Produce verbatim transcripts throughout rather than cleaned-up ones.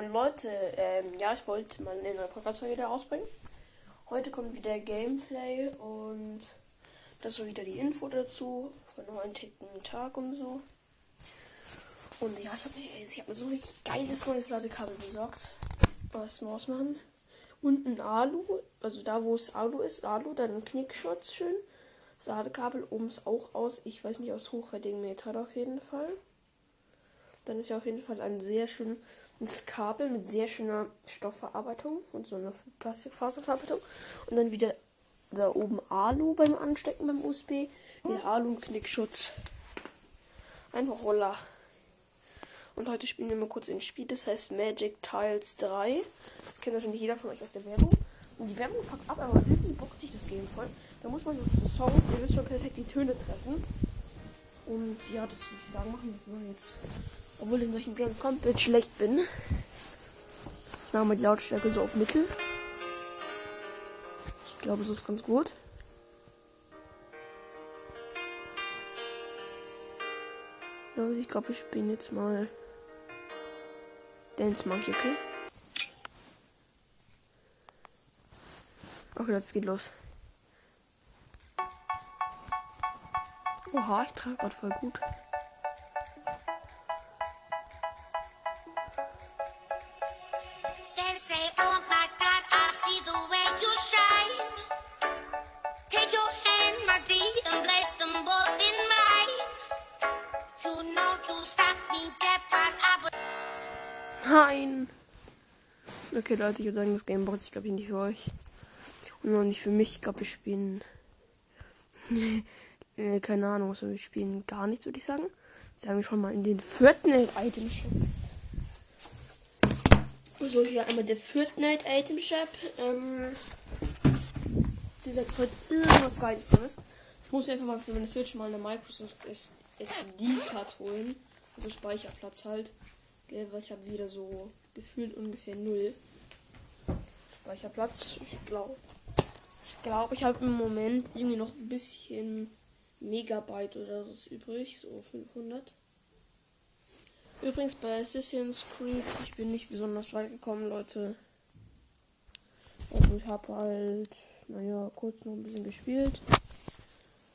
Und Leute, ähm, ja, ich wollte mal eine neue Podcast-Folge da rausbringen. Heute kommt wieder Gameplay und das war wieder die Info dazu von einem heutigen Tag und so. Und ja, ich habe mir, ich hab mir so ein richtig geiles neues Ladekabel besorgt. Was muss man? Und ein Alu, also da wo es Alu ist, Alu, dann ein Knickschutz schön. Das Ladekabel oben ist auch aus, ich weiß nicht, aus hochwertigem Metall auf jeden Fall. Dann ist ja auf jeden Fall ein sehr schönes Kabel mit sehr schöner Stoffverarbeitung und so einer Plastikfaserverarbeitung. Und dann wieder da oben Alu beim Anstecken beim U S B. Mit Alu und Knickschutz. Ein Roller. Und heute spielen wir mal kurz ein Spiel, das heißt Magic Tiles drei. Das kennt natürlich jeder von euch aus der Werbung. Und die Werbung fuckt ab, aber irgendwie bockt sich das Game voll. Da muss man so Song, ihr wisst schon, perfekt die Töne treffen. Und ja, das würde ich sagen, machen wir jetzt. Obwohl in solchen Games komplett schlecht bin. Ich mache mal die Lautstärke so auf Mittel. Ich glaube, so ist ganz gut. Leute, ich glaube, wir spielen jetzt mal Dance Monkey, okay? Okay, jetzt geht los. Oha, ich trage gerade voll gut. Nein! Okay, Leute, ich würde sagen, das Game braucht ich glaube ich nicht für euch. Und auch nicht für mich. Ich glaube, wir spielen. äh, keine Ahnung, was wir spielen. Gar nichts, würde ich sagen. Jetzt haben wir schon mal in den Fortnite-Item-Shop. So, hier einmal der Fortnite-Item-Shop. Ähm. Die sagt heute irgendwas Geiles drin ist. Ich muss einfach mal für meine Switch mal eine Microsoft S D-Card holen. Also Speicherplatz halt. Weil ich habe wieder so gefühlt ungefähr null Speicherplatz. Ich glaube, ich glaube, ich habe im Moment irgendwie noch ein bisschen Megabyte oder so übrig, so fünfhundert. Übrigens bei Assassin's Creed, ich bin nicht besonders weit gekommen, Leute. Also ich habe halt, naja, kurz noch ein bisschen gespielt.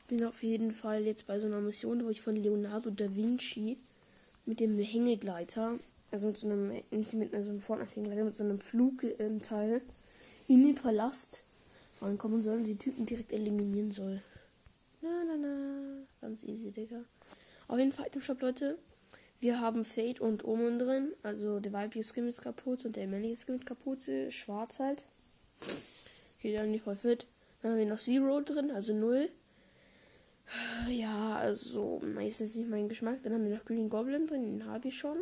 Bin auf jeden Fall jetzt bei so einer Mission, wo ich von Leonardo da Vinci mit dem Hängegleiter, also mit so einem, nicht mit so einem Fortnite-Hängegleiter, mit so einem Flugteil in den Palast reinkommen soll und die Typen direkt eliminieren soll. Na, na, na. Ganz easy, Digga. Auf jeden Fall, Itemshop, Leute. Wir haben Fade und Omen drin. Also der weibliche Skin mit Kapuze und der männliche Skin mit Kapuze. Schwarz halt. Geht ja nicht voll fit. Dann haben wir noch Zero drin, also null. Ja, also, meistens nicht mein Geschmack. Dann haben wir noch Green Goblin drin, den habe ich schon.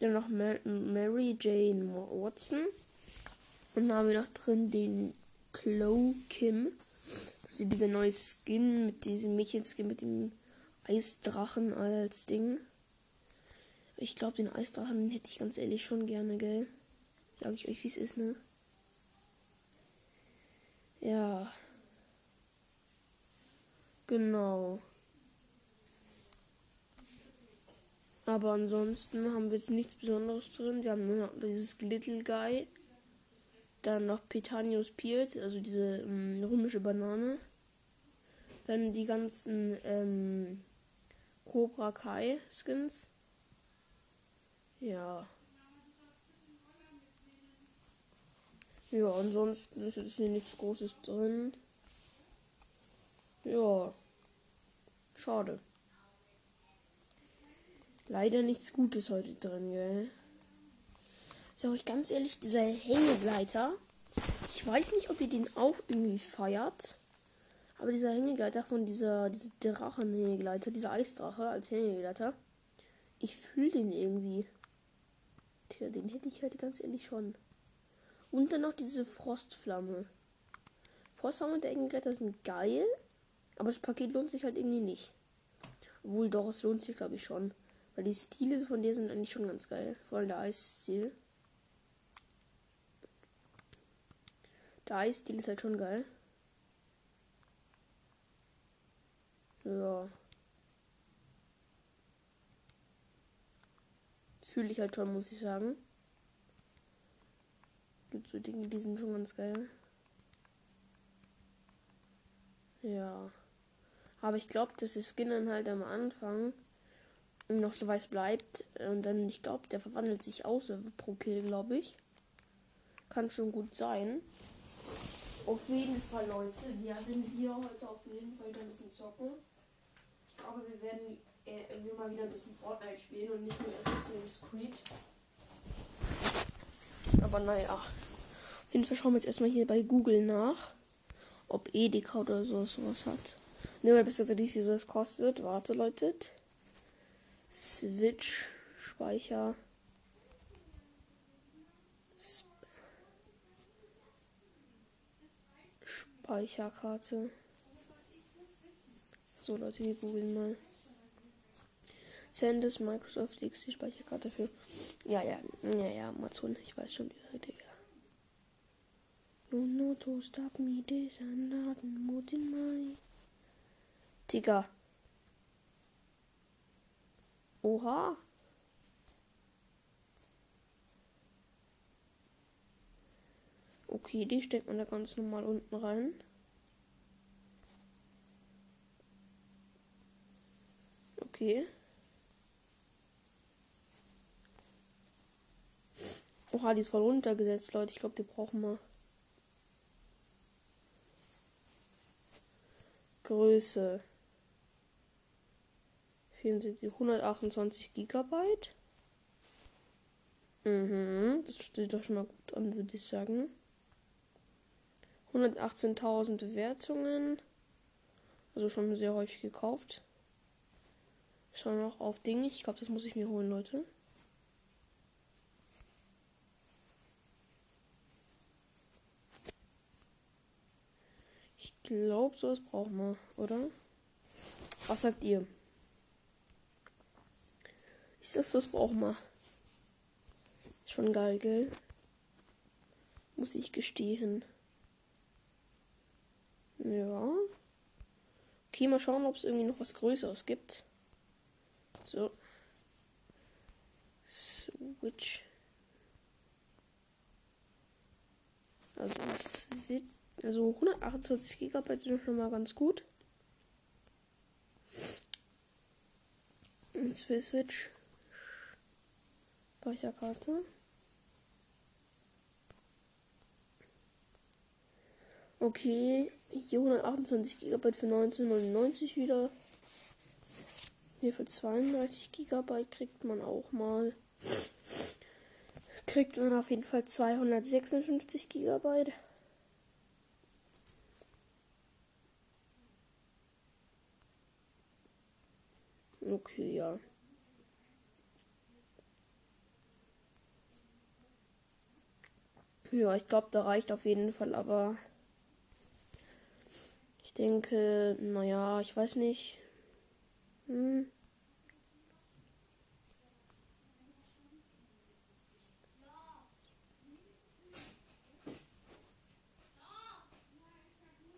Dann noch Ma- Mary Jane Watson. Und dann haben wir noch drin den Chloe Kim. Das ist dieser neue Skin mit diesem Mädchenskin, mit dem Eisdrachen als Ding. Ich glaube, den Eisdrachen den hätte ich ganz ehrlich schon gerne, gell? Sag ich euch, wie es ist, ne? Ja. Genau. Aber ansonsten haben wir jetzt nichts Besonderes drin. Wir haben nur noch dieses Little Guy. Dann noch Petanius Piet, also diese ähm, römische Banane. Dann die ganzen ähm, Cobra Kai Skins. Ja. Ja, ansonsten ist jetzt hier nichts Großes drin. Ja, schade. Leider nichts Gutes heute drin, gell? Sag euch ganz ehrlich, dieser Hängegleiter, ich weiß nicht, ob ihr den auch irgendwie feiert, aber dieser Hängegleiter von dieser, dieser Drachenhängegleiter, dieser Eisdrache als Hängegleiter, ich fühle den irgendwie. Tja, den hätte ich heute ganz ehrlich schon. Und dann noch diese Frostflamme. Frostflamme und der Hängegleiter sind geil. Aber das Paket lohnt sich halt irgendwie nicht. Obwohl, doch, es lohnt sich, glaube ich, schon. Weil die Stile von der sind eigentlich schon ganz geil. Vor allem der Eisstil. Der Eisstil ist halt schon geil. Ja. Fühle ich halt schon, muss ich sagen. gibt so Dinge, die sind schon ganz geil. Ja. Aber ich glaube, dass der Skin dann halt am Anfang noch so weiß bleibt. Und dann, ich glaube, der verwandelt sich aus pro Kill, glaube ich. Kann schon gut sein. Auf jeden Fall, Leute, werden wir heute auf jeden Fall wieder ein bisschen zocken. Ich glaube, wir werden äh, irgendwie mal wieder ein bisschen Fortnite spielen und nicht nur Assassin's Creed. Aber naja. Auf jeden Fall schauen wir jetzt erstmal hier bei Google nach, ob Edeka oder so sowas hat. Nehmen wir besser die, wie so es kostet. Warte, Leute. Switch, Speicher. Sp Speicherkarte. So, Leute, wir googeln mal. SanDisk, Microsoft X, die Speicherkarte für. Ja, ja, ja, ja, Amazon, ich weiß schon, die Digga. Digga. Oha. Okay, die steckt man da ganz normal unten rein. Okay. Oha, die ist voll runtergesetzt, Leute. Ich glaube, die brauchen wir. Größe. hundertachtundzwanzig Gigabyte. Mhm, das sieht doch schon mal gut an, würde ich sagen. hundertachtzehntausend Bewertungen. Also schon sehr häufig gekauft. Schon noch auf Dinge. Ich glaube, das muss ich mir holen, Leute. Ich glaube, sowas brauchen wir, oder? Was sagt ihr? Ist das was brauchen wir? Schon geil, gell? Muss ich gestehen. Ja. Okay, mal schauen, ob es irgendwie noch was Größeres gibt. So. Switch. Also, also hundertachtundzwanzig Gigabyte sind schon mal ganz gut. Und für Switch. Speicherkarte. Okay, hier hundertachtundzwanzig Gigabyte für neunzehn neunundneunzig wieder. Hier für zweiunddreißig Gigabyte kriegt man auch mal. Kriegt man auf jeden Fall zweihundertsechsundfünfzig Gigabyte. Okay, ja. Ja, ich glaube, da reicht auf jeden Fall, aber ich denke, naja, ich weiß nicht. Hm.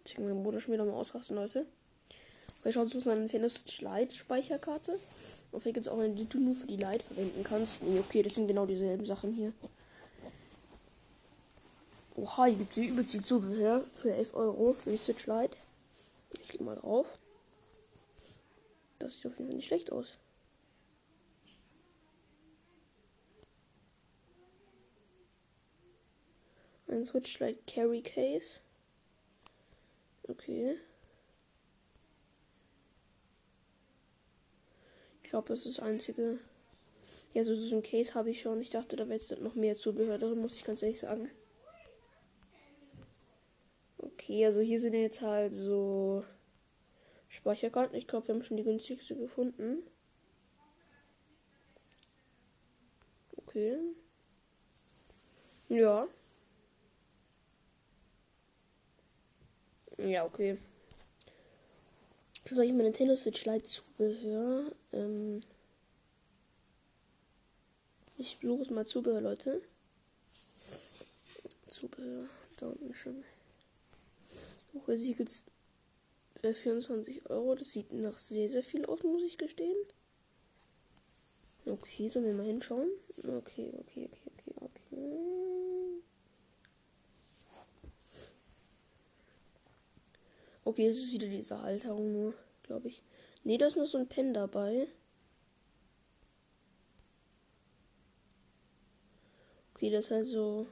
Ich denke, mein Bruder schon wieder mal ausrasten, Leute. Vielleicht schaut es an Nintendo Switch Lite Speicherkarte. Und vielleicht gibt es auch eine, die du nur für die Lite verwenden kannst. Nee, okay, das sind genau dieselben Sachen hier. Oha, hier gibt es übelst die Zubehör für elf Euro für die Switch Lite. Ich gehe mal drauf. Das sieht auf jeden Fall nicht schlecht aus. Ein Switch Lite Carry Case. Okay. Ich glaube, das ist das einzige. Ja, so, so ein Case habe ich schon. Ich dachte, da wäre jetzt noch mehr Zubehör drin, muss ich ganz ehrlich sagen. Okay, also hier sind jetzt halt so Speicherkarten. Ich glaube, wir haben schon die günstigste gefunden. Okay. Ja. Ja, okay. Soll ich meine Nintendo Switch Lite Zubehör? Ähm ich suche jetzt mal Zubehör, Leute. Zubehör, da unten schon. Sie gibt es für vierundzwanzig Euro. Das sieht nach sehr, sehr viel aus, muss ich gestehen. Okay, sollen wir mal hinschauen? Okay, okay, okay, okay, okay. Okay, es ist wieder diese Halterung nur, glaube ich. Ne, da ist noch so ein Pen dabei. Okay, das ist halt so...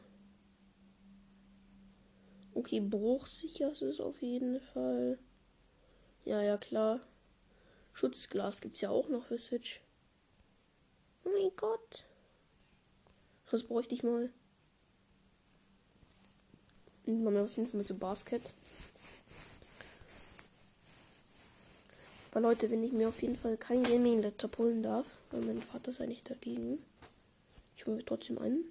Okay, bruchsicher ist es auf jeden Fall. Ja, ja, klar. Schutzglas gibt es ja auch noch für Switch. Oh mein Gott. Das bräuchte ich mal. Nehmen wir mal auf jeden Fall mit so Basket. Aber Leute, wenn ich mir auf jeden Fall keinen Gaming-Laptop holen darf, weil mein Vater ist eigentlich dagegen. Ich hole mir trotzdem einen.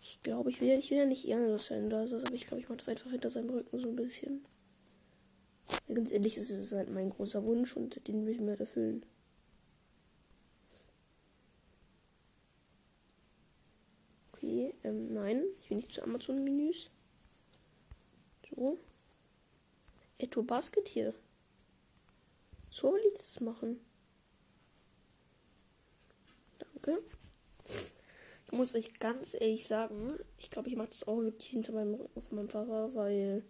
Ich glaube, ich will ja nicht, will ja nicht ehrenlos sein oder so, aber ich glaube, ich mache das einfach hinter seinem Rücken so ein bisschen. Ja, ganz ehrlich, ist es halt mein großer Wunsch und den will ich mir halt erfüllen. Okay, ähm, nein, ich will nicht zu Amazon-Menüs. So. Eto Basket hier. So will ich das machen. Danke. Ich muss euch ganz ehrlich sagen, ich glaube, ich mache das auch wirklich hinter meinem Rücken von meinem Papa, weil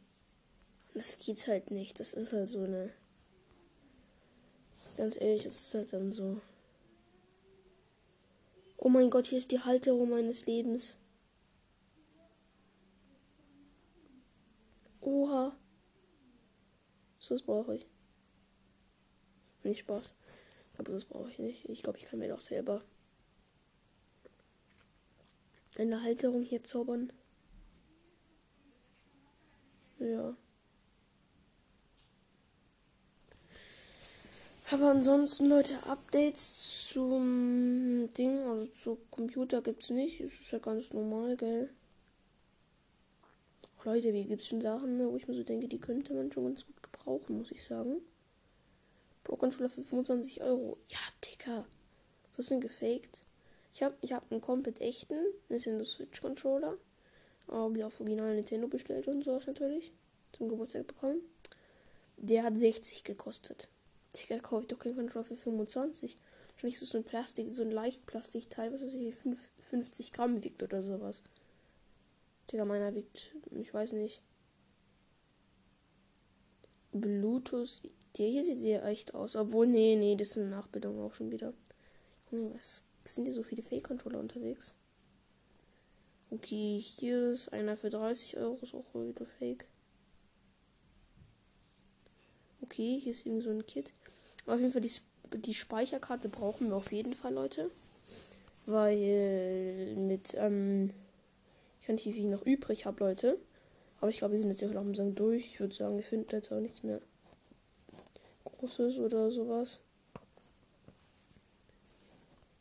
das geht halt nicht. Das ist halt so eine... Ganz ehrlich, das ist halt dann so... Oh mein Gott, hier ist die Halterung meines Lebens. Oha. So, das brauche ich. Nicht Spaß. Aber das brauche ich nicht. Ich glaube, ich kann mir doch selber eine Halterung hier zaubern. Ja. Aber ansonsten, Leute, Updates zum Ding, also zu Computer gibt's nicht. Es ist ja ganz normal, gell? Leute, wie gibt's schon Sachen, wo ich mir so denke, die könnte man schon ganz gut gebrauchen, muss ich sagen. Pro Controller für fünfundzwanzig Euro. Ja, Digga. So ist denn gefaked. Ich hab, ich hab einen komplett echten Nintendo Switch Controller. Auch auf original Nintendo bestellt und sowas natürlich. Zum Geburtstag bekommen. Der hat sechzig gekostet. Digga, kaufe ich doch keinen Controller für fünfundzwanzig. Schon ist es so ein Plastik, so ein Leichtplastikteil, was weiß ich, fünfzig Gramm wiegt oder sowas. Digga, meiner wiegt, ich weiß nicht. Bluetooth. Der hier sieht sehr echt aus. Obwohl, nee, nee, das ist eine Nachbildung auch schon wieder. Was sind hier so viele Fake-Controller unterwegs? Okay, hier ist einer für dreißig Euro, ist auch wieder Fake. Okay, hier ist irgendwie so ein Kit. Aber auf jeden Fall, die, die Speicherkarte brauchen wir auf jeden Fall, Leute. Weil mit, ähm, ich kann nicht, wie viel ich noch übrig habe, Leute. Aber ich glaube, wir sind jetzt auch langsam durch. Ich würde sagen, wir finden jetzt auch nichts mehr Großes oder sowas.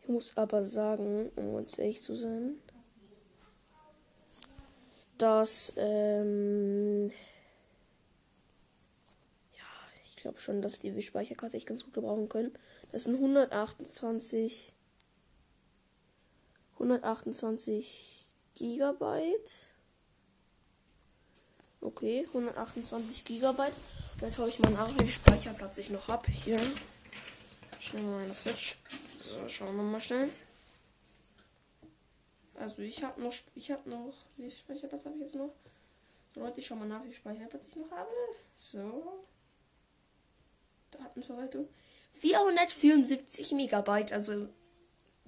Ich muss aber sagen, um ganz ehrlich zu sein, dass, ähm, ich glaube schon, dass die Speicherkarte echt ganz gut gebrauchen können. Das sind hundertachtundzwanzig Gigabyte. Okay, hundertachtundzwanzig Gigabyte. Und jetzt schaue ich mal nach, wie viel Speicherplatz ich noch habe. Hier. Schnell mal meine Switch. So, schauen wir mal schnell. Also ich habe noch, ich habe noch, wie viel Speicherplatz habe ich jetzt noch? So, Leute, ich schaue mal nach, wie viel Speicherplatz ich noch habe. So. Datenverwaltung. vierhundertvierundsiebzig Megabyte, also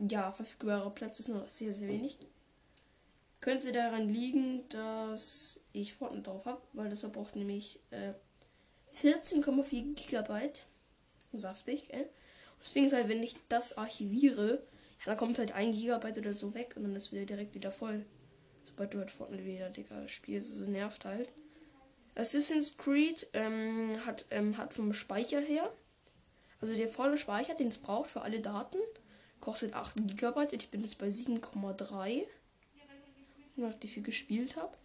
ja, verfügbarer Platz ist noch sehr, sehr wenig. Könnte daran liegen, dass ich Fortnite drauf habe, weil das verbraucht nämlich äh, vierzehn Komma vier Gigabyte. Saftig, gell? Und deswegen ist halt, wenn ich das archiviere, ja, dann kommt halt ein Gigabyte oder so weg und dann ist wieder direkt wieder voll. Sobald du halt Fortnite wieder, Digga, spielst, so nervt halt. Assassin's Creed ähm, hat, ähm, hat vom Speicher her, also der volle Speicher, den es braucht für alle Daten, kostet acht Gigabyte und ich bin jetzt bei sieben Komma drei, nachdem ich viel gespielt habe.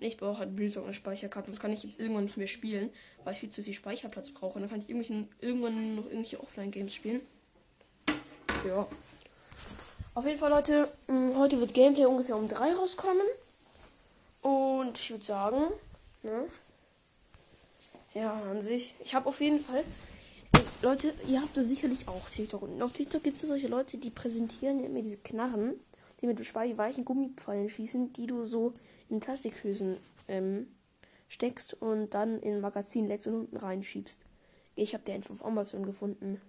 Und ich brauche halt Bildung und Speicherkarten, das kann ich jetzt irgendwann nicht mehr spielen, weil ich viel zu viel Speicherplatz brauche. Und dann kann ich irgendwann noch irgendwelche Offline-Games spielen. Ja. Auf jeden Fall, Leute, heute wird Gameplay ungefähr um drei rauskommen. Und ich würde sagen, ne? Ja, an sich. Ich habe auf jeden Fall... Leute, ihr habt das sicherlich auch TikTok. Und auf TikTok gibt es ja solche Leute, die präsentieren immer diese Knarren, die mit weichen Gummipfeilen schießen, die du so in Plastikhülsen ähm, steckst und dann in Magazin legst und unten reinschiebst. Ich habe die einfach auf Amazon gefunden.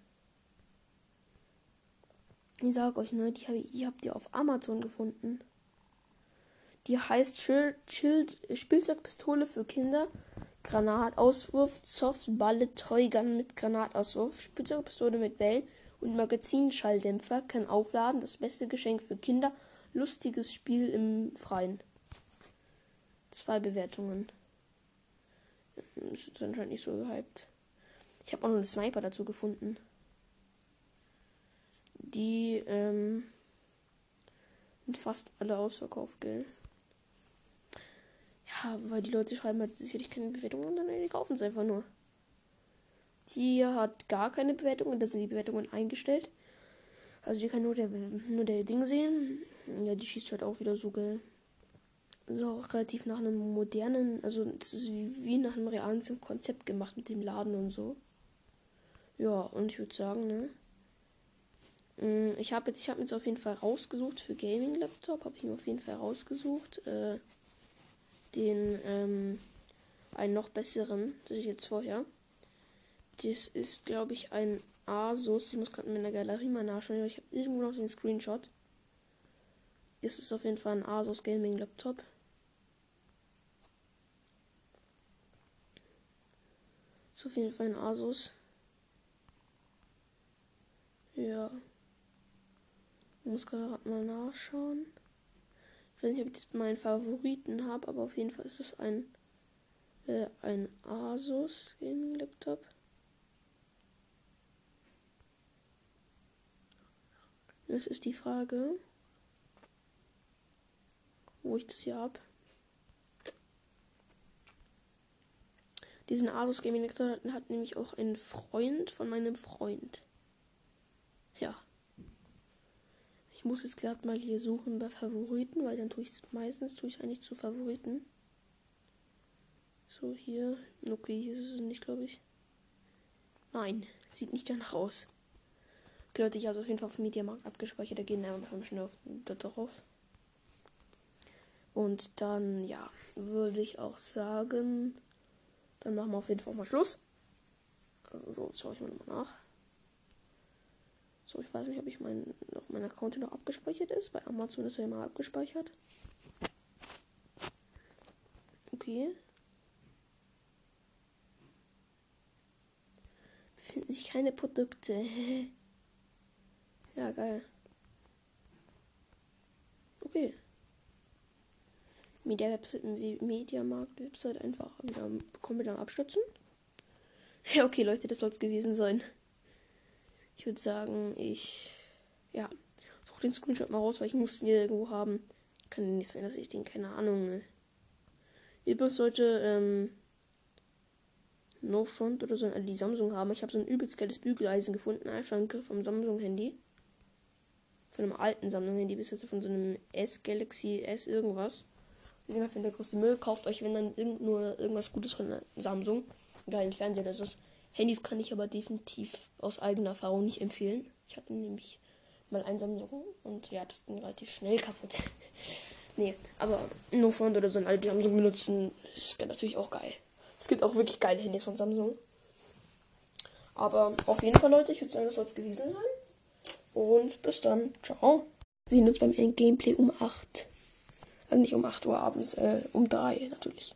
Ich sage euch, ne, die habe ich, ich habe die auf Amazon gefunden. Die heißt Schild, Schild, Spielzeugpistole für Kinder, Granatauswurf, Softballe, Toygun mit Granatauswurf, Spielzeugpistole mit Bällen und Magazinschalldämpfer, kann aufladen, das beste Geschenk für Kinder, lustiges Spiel im Freien. Zwei Bewertungen. Das ist anscheinend nicht so gehypt. Ich habe auch noch einen Sniper dazu gefunden. Die ähm, sind fast alle ausverkauft, gell? Ja, weil die Leute schreiben halt sicherlich keine Bewertungen und dann die kaufen es einfach nur. Die hat gar keine Bewertungen, da sind die Bewertungen eingestellt. Also die kann nur der, nur der Ding sehen. Ja, die schießt halt auch wieder so, gell? So relativ nach einem modernen, also das ist wie nach einem realen Konzept gemacht mit dem Laden und so. Ja, und ich würde sagen, ne? Ich habe jetzt, ich habe jetzt auf jeden Fall rausgesucht für Gaming-Laptop, habe ich mir auf jeden Fall rausgesucht, äh, den, ähm, einen noch besseren, das ich jetzt vorher. Das ist, glaube ich, ein Asus, ich muss gerade in der Galerie mal nachschauen, aber ich habe irgendwo noch den Screenshot. Das ist auf jeden Fall ein Asus Gaming-Laptop. Ist auf jeden Fall ein Asus. Ja. Ich muss gerade mal nachschauen. Ich weiß nicht, ob ich jetzt meinen Favoriten habe, aber auf jeden Fall ist es ein, äh, ein Asus Gaming Laptop. Das ist die Frage, wo ich das hier habe. Diesen Asus Gaming Laptop hat, hat nämlich auch ein Freund von meinem Freund. Ja. Ich muss jetzt gerade mal hier suchen bei Favoriten, weil dann tue ich es meistens, tue ich eigentlich zu Favoriten. So, hier. Okay, hier ist es nicht, glaube ich. Nein, sieht nicht danach aus. Okay, Leute, ich habe es auf jeden Fall auf dem Mediamarkt abgespeichert, da gehen wir einfach schnell auf, da drauf. Und dann, ja, würde ich auch sagen, dann machen wir auf jeden Fall mal Schluss. Also so, jetzt schaue ich mal nochmal nach. So, ich weiß nicht, ob ich mein, auf meinem Account noch abgespeichert ist. Bei Amazon ist er immer abgespeichert. Okay. Finden sich keine Produkte. Ja, geil. Okay. Media-Markt-Website einfach wieder komplett am Abstürzen. Ja, okay, Leute, das soll es gewesen sein. Ich würde sagen, ich, ja, suche den Screenshot mal raus, weil ich muss den irgendwo haben. Kann nicht sein, dass ich den, keine Ahnung, ne. Übrigens sollte, ähm, No Front oder so, die Samsung haben. Ich habe so ein übelst geiles Bügeleisen gefunden, einfach ein Griff vom Samsung-Handy. Von einem alten Samsung-Handy, bis jetzt von so einem S-Galaxy, S-irgendwas. Wenn ihr große Müll kauft, euch, wenn dann irgend nur irgendwas Gutes von Samsung. Geilen Fernseher, das ist. Handys kann ich aber definitiv aus eigener Erfahrung nicht empfehlen. Ich hatte nämlich mal einen Samsung und ja, das ging relativ schnell kaputt. Nee, aber No Front oder so ein altes Samsung benutzen, ist natürlich auch geil. Es gibt auch wirklich geile Handys von Samsung. Aber auf jeden Fall, Leute, ich würde sagen, das soll es gewesen sein. Und bis dann. Ciao. Sehen uns beim Gameplay um acht. Also nicht um acht Uhr abends, äh, um drei natürlich.